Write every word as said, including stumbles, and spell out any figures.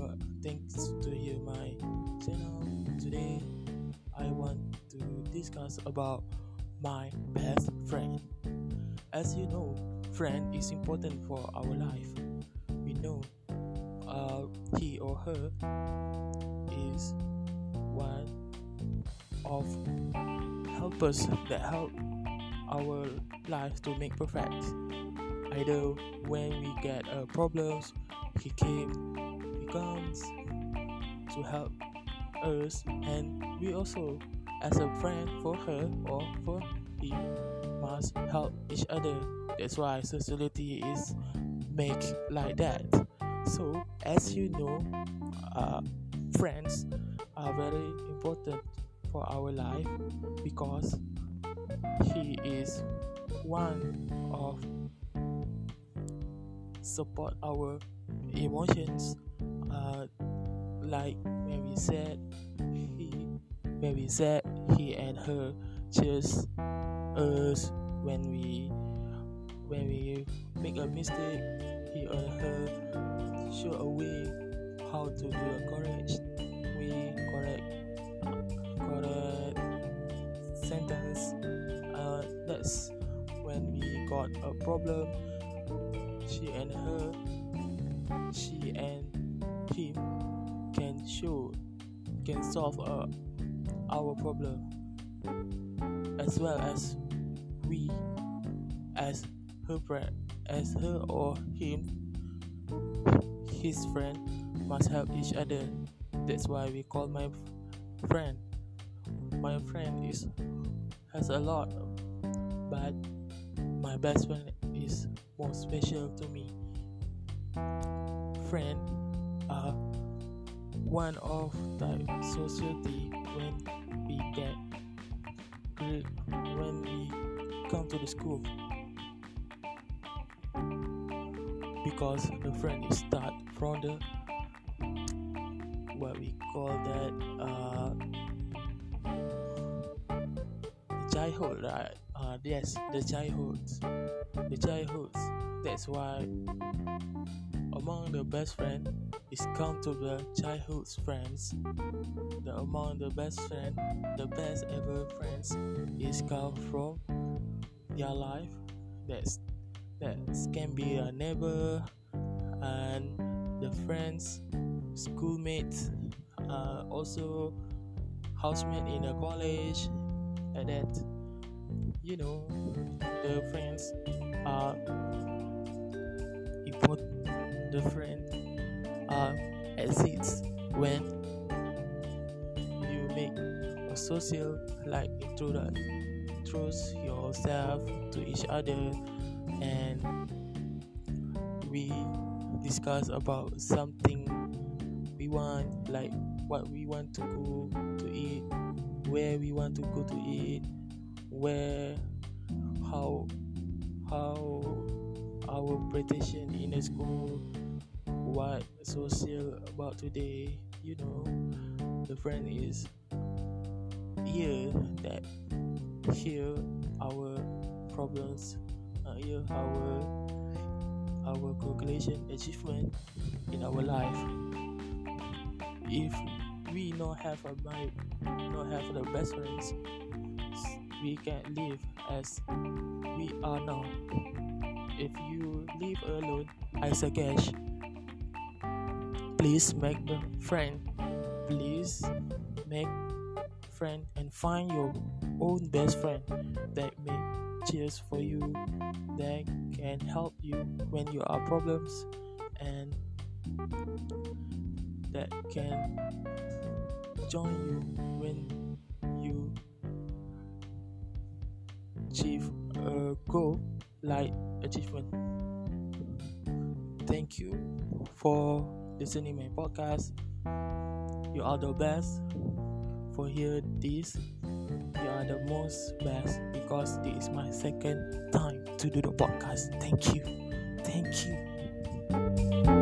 welcome, thanks to you my channel. Today I want to discuss about my best friend. As you know, friend is important for our life. We know uh, he or her is one of helpers that help our life to make perfect. Either when we get uh, problems, he came, he comes to help us, and we also, as a friend for her or for he, must help each other. That's why society is made like that. So, as you know, uh, friends are very important for our life because he is one of support our emotions, uh, like when we sad, he, when we sad, he and her cheers us. When we, when we make a mistake, he or her show a way how to do a correct way, correct, correct sentence. Uh, that's when we got a problem. She and her, she and him can show, can solve uh, our problem, as well as we, as her friend, as her or him, his friend must help each other. That's why we call my friend. My friend is has a lot, but my best friend is more special to me. Friend are one of the society when we get when we come to the school, because the friend is start from the what we call that uh, childhood, right? Uh, yes, the childhood. The childhood. That's why among the best friend is come to the childhood friends. The among the best friend, the best ever friends is come from their life. That's that can be a neighbor and the friends, schoolmates, uh, also housemate in a college, and that. You know, the friends are important. The friends are exists when you make a social like intruder, trust yourself to each other, and we discuss about something we want, like what we want to go to eat, where we want to go to eat, where how how our presentation in a school, what social about today. You know, the friend is here that hear our problems, uh, hear our our calculation achievement in our life. If we not have a mind, not have the best friends, we can live as we are now. If you live alone, I suggest please make the friend. Please make friend and find your own best friend that make cheers for you, that can help you when you are problems, and that can join you when achieve a goal like achievement. Thank you for listening my podcast. You are the best for hear this. You are the most best because this is my second time to do the podcast. Thank you. Thank you.